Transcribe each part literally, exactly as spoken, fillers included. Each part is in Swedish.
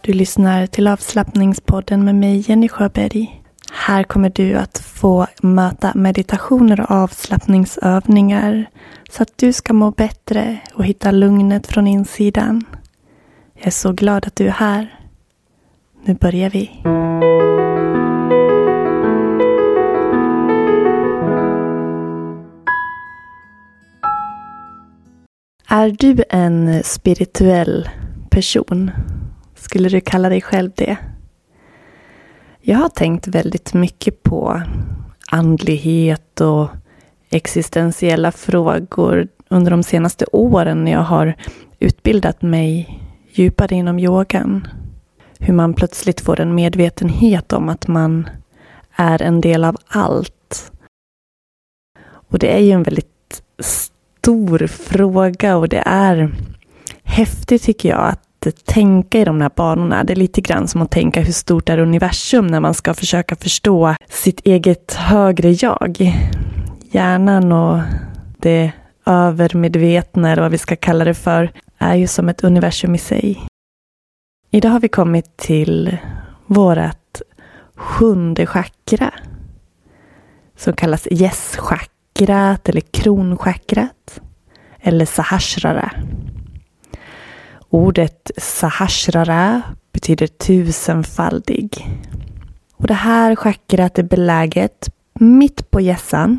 Du lyssnar till avslappningspodden med mig, Jenny Sjöberg. Här kommer du att få möta meditationer och avslappningsövningar så att du ska må bättre och hitta lugnet från insidan. Jag är så glad att du är här. Nu börjar vi. Är du en spirituell person? Skulle du kalla dig själv det? Jag har tänkt väldigt mycket på andlighet och existentiella frågor under de senaste åren när jag har utbildat mig djupare inom yogan. Hur man plötsligt får en medvetenhet om att man är en del av allt. Och det är ju en väldigt stor fråga och det är häftigt tycker jag att tänka i de här banorna. Det är lite grann som att tänka hur stort är universum när man ska försöka förstå sitt eget högre jag. Hjärnan och det övermedvetna eller vad vi ska kalla det för är ju som ett universum i sig. Idag har vi kommit till vårat sjunde chakra som kallas gästchakrat eller kronchakrat eller Sahasrara. Ordet Sahasrara betyder tusenfaldig. Och det här chakrat är beläget mitt på hjässan,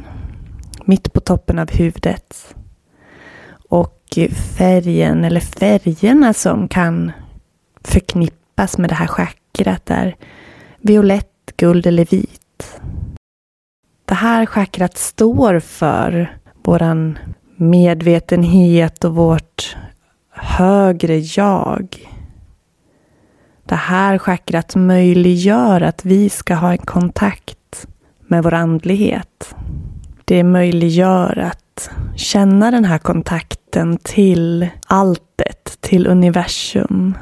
mitt på toppen av huvudet. Och färgen eller färgerna som kan förknippas med det här chakrat är violett, guld eller vit. Det här chakrat står för våran medvetenhet och vårt högre jag. Det här chakrat möjliggör att vi ska ha en kontakt med vår andlighet. Det möjliggör att känna den här kontakten till alltet, till universum.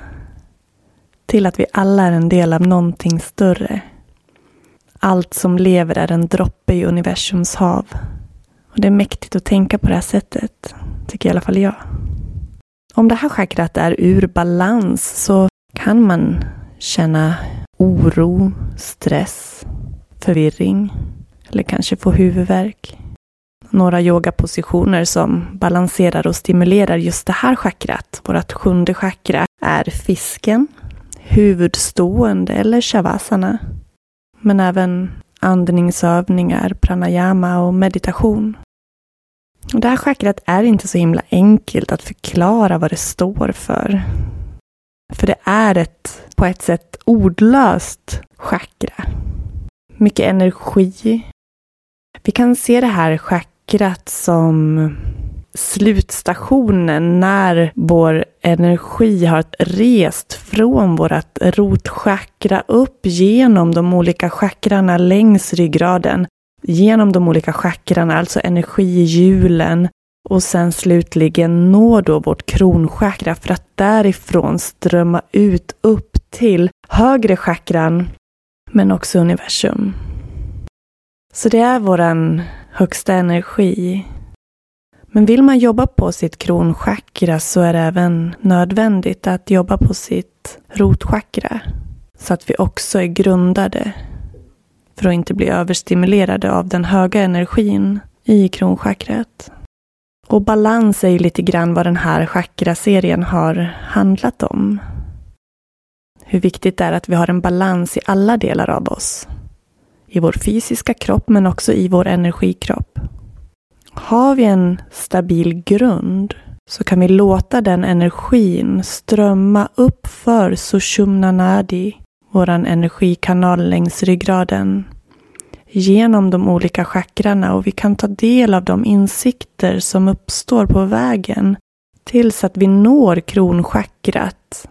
Till att vi alla är en del av någonting större. Allt som lever är en droppe i universums hav. Och det är mäktigt att tänka på det här sättet, tycker i alla fall jag. Om det här chakrat är ur balans så kan man känna oro, stress, förvirring eller kanske få huvudvärk. Några yogapositioner som balanserar och stimulerar just det här chakrat, vårt sjunde chakra, är fisken, huvudstående eller shavasana. Men även andningsövningar, pranayama och meditation. Och det här chakrat är inte så himla enkelt att förklara vad det står för. För det är ett på ett sätt ordlöst chakra. Mycket energi. Vi kan se det här chakrat som slutstationen när vår energi har rest från vårt rotchakra upp genom de olika chakrarna längs ryggraden genom de olika chakrarna, alltså energihjulen, och sen slutligen nå då vårt kronchakra för att därifrån strömma ut upp till högre chakran men också universum. Så det är våran högsta energi. Men vill man jobba på sitt kronchakra så är det även nödvändigt att jobba på sitt rotchakra. Så att vi också är grundade för att inte bli överstimulerade av den höga energin i kronchakrat. Och balans är ju lite grann vad den här chakraserien har handlat om. Hur viktigt det är att vi har en balans i alla delar av oss. I vår fysiska kropp men också i vår energikropp. Har vi en stabil grund så kan vi låta den energin strömma upp för Sushumnanadi, våran energikanal längs ryggraden, genom de olika chakrarna, och vi kan ta del av de insikter som uppstår på vägen tills att vi når kronchakrat,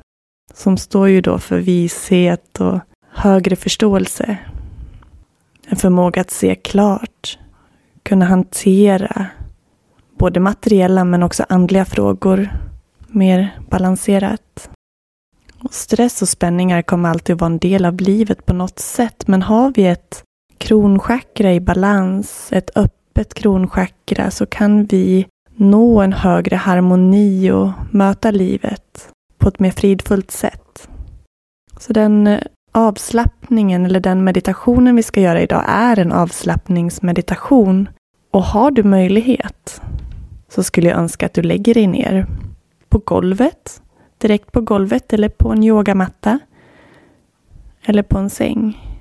som står ju då för vishet och högre förståelse. En förmåga att se klart, kunna hantera både materiella men också andliga frågor mer balanserat. Och stress och spänningar kommer alltid vara en del av livet på något sätt, men har vi ett kronchakra i balans, ett öppet kronchakra, så kan vi nå en högre harmoni och möta livet på ett mer fridfullt sätt. Så den avslappningen eller den meditationen vi ska göra idag är en avslappningsmeditation. Och har du möjlighet så skulle jag önska att du lägger dig ner på golvet, direkt på golvet eller på en yogamatta eller på en säng.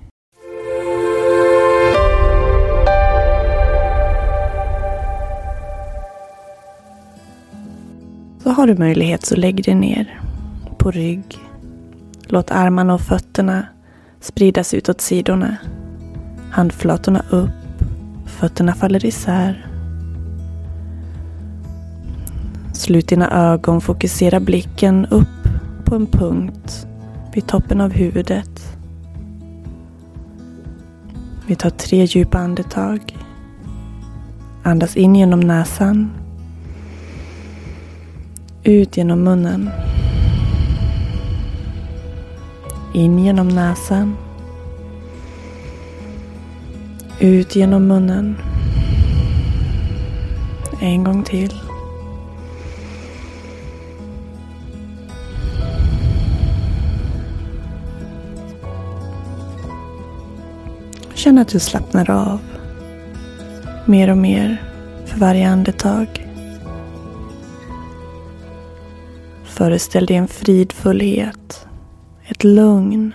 Så har du möjlighet så lägg dig ner på rygg. Låt armarna och fötterna spridas ut åt sidorna. Handflatorna upp. Fötterna faller isär. Slut dina ögon. Fokusera blicken upp på en punkt vid toppen av huvudet. Vi tar tre djupa andetag. Andas in genom näsan. Ut genom munnen. In genom näsan. Ut genom munnen. En gång till. Känn att du slappnar av mer och mer för varje andetag. Föreställ dig en fridfullhet. Ett lugn.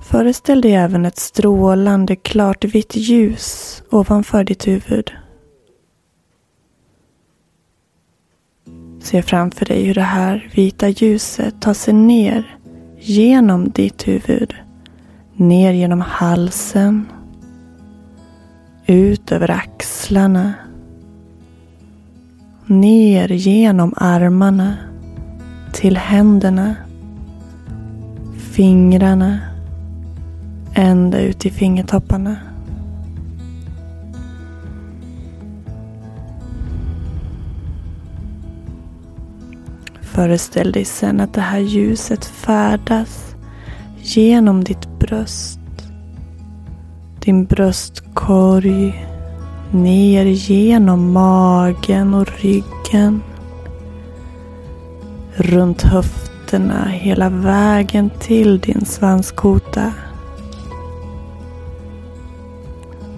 Föreställ dig även ett strålande klart vitt ljus ovanför ditt huvud. Se framför dig hur det här vita ljuset tar sig ner genom ditt huvud. Ner genom halsen. Ut över axlarna. Ner genom armarna, till händerna, fingrarna, ända ut i fingertopparna. Föreställ dig sen att det här ljuset färdas genom ditt bröst, din bröstkorg. Ner genom magen och ryggen. Runt höfterna hela vägen till din svanskota.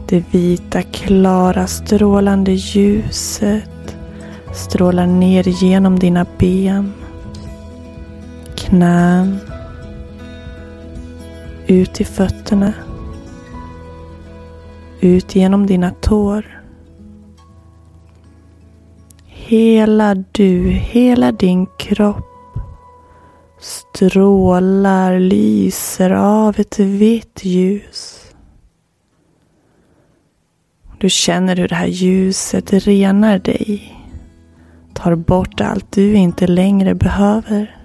Det vita, klara, strålande ljuset strålar ner genom dina ben. Knän. Ut i fötterna. Ut genom dina tår. Hela du, hela din kropp strålar, lyser av ett vitt ljus. Du känner hur det här ljuset renar dig. Tar bort allt du inte längre behöver.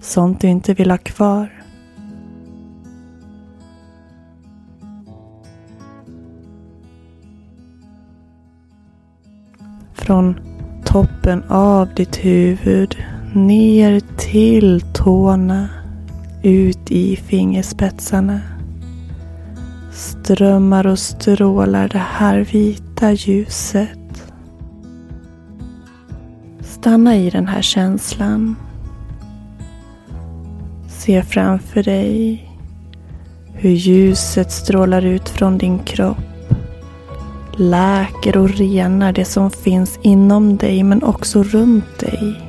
Sånt du inte vill ha kvar. från toppen av ditt huvud ner till tårna, ut i fingerspetsarna. Strömmar och strålar det här vita ljuset. Stanna i den här känslan. Se framför dig hur ljuset strålar ut från din kropp. Läker och renar det som finns inom dig men också runt dig.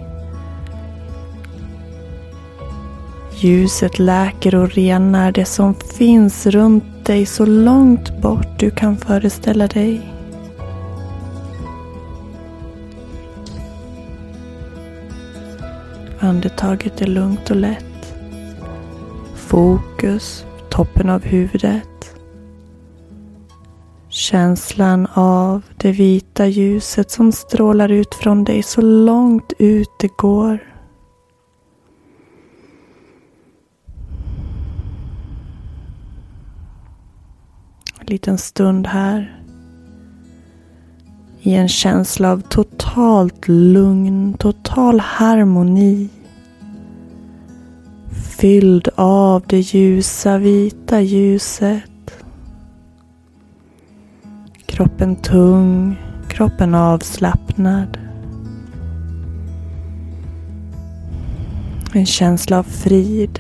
Ljuset läker och renar det som finns runt dig så långt bort du kan föreställa dig. Andetaget är lugnt och lätt. Fokus, toppen av huvudet. Känslan av det vita ljuset som strålar ut från dig så långt ut det går. Liten stund här i en känsla av totalt lugn, total harmoni, fylld av det ljusa vita ljuset. Kroppen tung, kroppen avslappnad, en känsla av frid.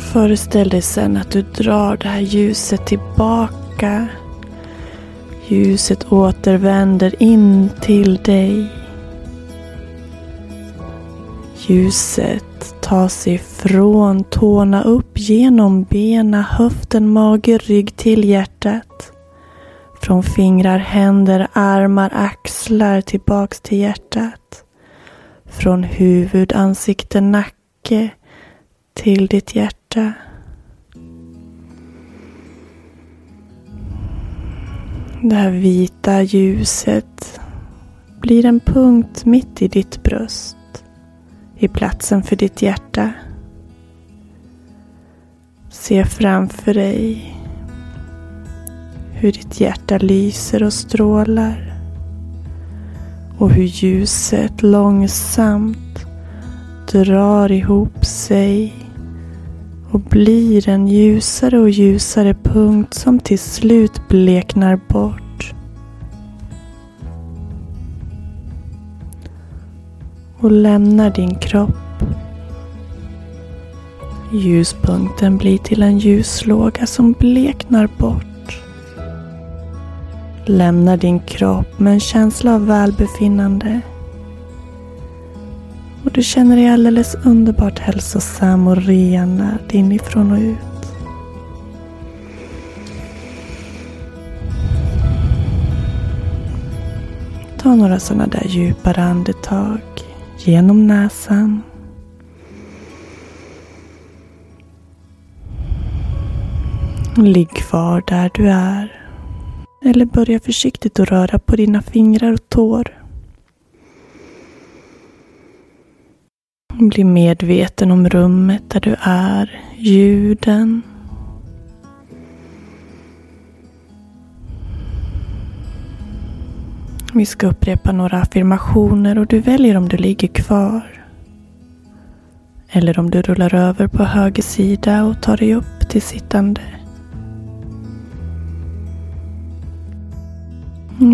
Föreställ dig sen att du drar det här ljuset tillbaka. Ljuset återvänder in till dig. Ljuset tar sig från tårna upp genom bena, höften, mage, rygg till hjärtat. Från fingrar, händer, armar, axlar tillbaks till hjärtat. Från huvud, ansikte, nacke till ditt hjärta. Det här vita ljuset blir en punkt mitt i ditt bröst, i platsen för ditt hjärta. Se framför dig hur ditt hjärta lyser och strålar och hur ljuset långsamt drar ihop sig och blir en ljusare och ljusare punkt som till slut bleknar bort. Och lämnar din kropp. Ljuspunkten blir till en ljuslåga som bleknar bort. Lämnar din kropp med en känsla av välbefinnande. Och du känner dig alldeles underbart hälsosam och renad inifrån och ut. Ta några sådana där djupare andetag genom näsan. Ligg kvar där du är. Eller börja försiktigt att röra på dina fingrar och tår. Bli medveten om rummet där du är, ljuden. Vi ska upprepa några affirmationer och du väljer om du ligger kvar. Eller om du rullar över på höger sida och tar dig upp till sittande.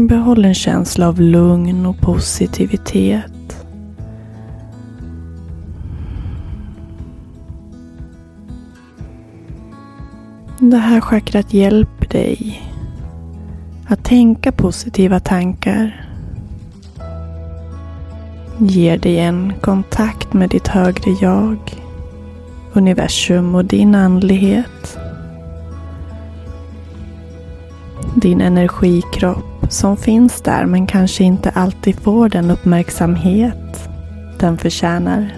Behåll en känsla av lugn och positivitet. Det här chakrat hjälper dig att tänka positiva tankar. Ger dig en kontakt med ditt högre jag, universum och din andlighet. Din energikropp. som finns där men kanske inte alltid får den uppmärksamhet den förtjänar.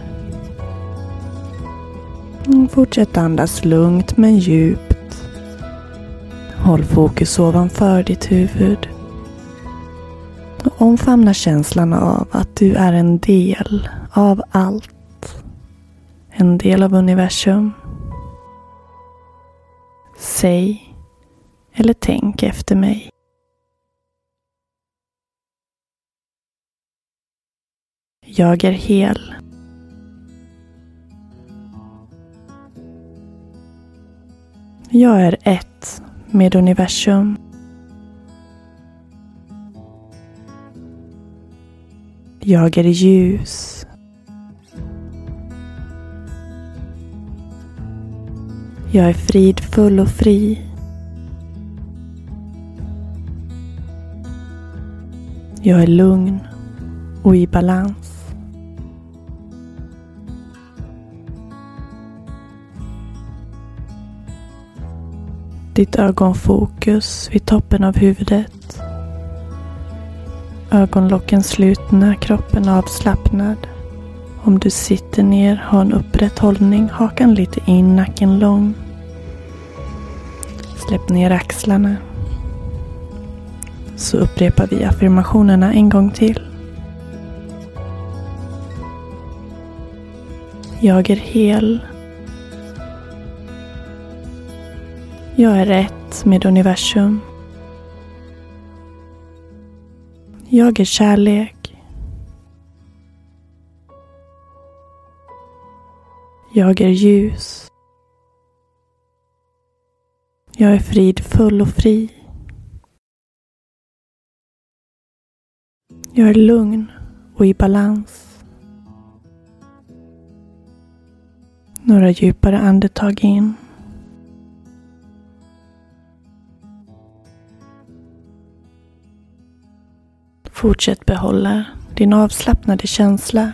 Fortsätt andas lugnt men djupt. Håll fokus ovanför ditt huvud. Och omfamna känslan av att du är en del av allt. En del av universum. Säg eller tänk efter mig. Jag är hel. Jag är ett med universum. Jag är ljus. Jag är fridfull och fri. Jag är lugn och i balans. Ditt ögonfokus vid toppen av huvudet. Ögonlocken slutna, kroppen avslappnad. Om du sitter ner, har en upprätt hållning, hakan lite in, nacken lång. Släpp ner axlarna. Så upprepar vi affirmationerna en gång till. Jag är hel. Jag är ett med universum. Jag är kärlek. Jag är ljus. Jag är fridfull och fri. Jag är lugn och i balans. Några djupare andetag in. Fortsätt behålla din avslappnade känsla.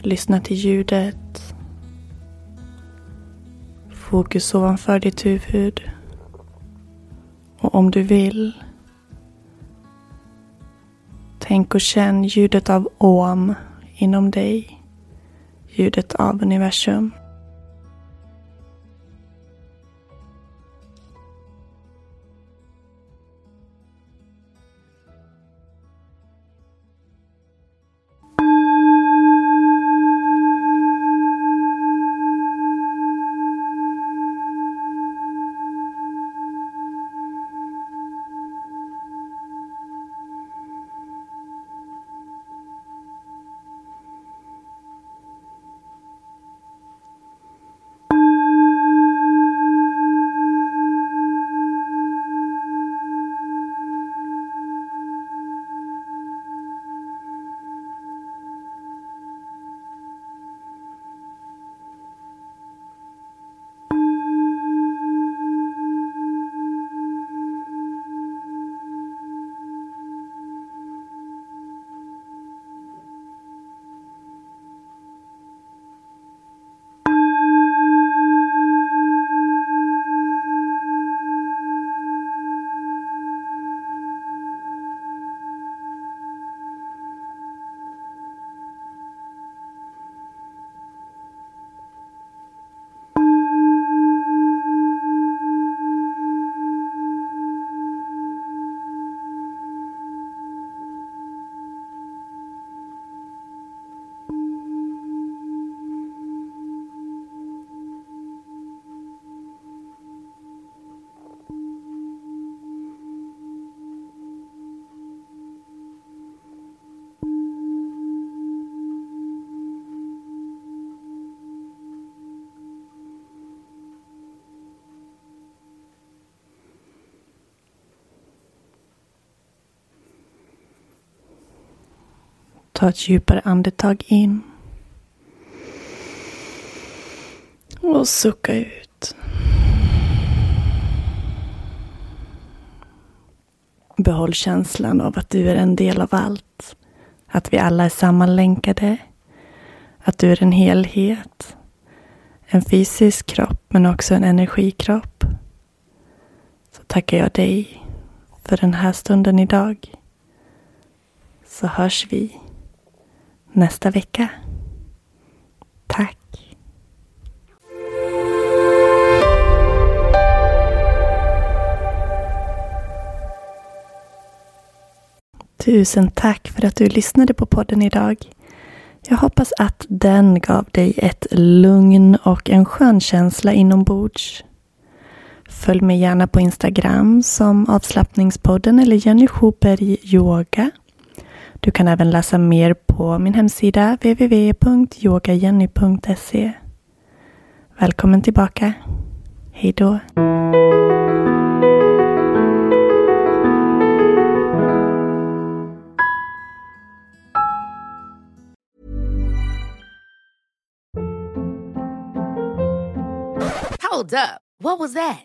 Lyssna till ljudet. Fokus ovanför ditt huvud. Och om du vill, tänk och känn ljudet av om inom dig. Ljudet av universum. Ta ett djupare andetag in. Och sucka ut. Behåll känslan av att du är en del av allt. Att vi alla är sammanlänkade. Att du är en helhet. En fysisk kropp men också en energikropp. tackar jag dig för den här stunden idag. Så hörs vi nästa vecka. Tack. Tusen tack för att du lyssnade på podden idag. Jag hoppas att den gav dig ett lugn och en skön känsla inombords. Följ mig gärna på Instagram som avslappningspodden eller Jenny Sjöberg yoga. Du kan även läsa mer på min hemsida w w w punkt yogajenny punkt se. Välkommen tillbaka. Hej då. Hold up. What was that?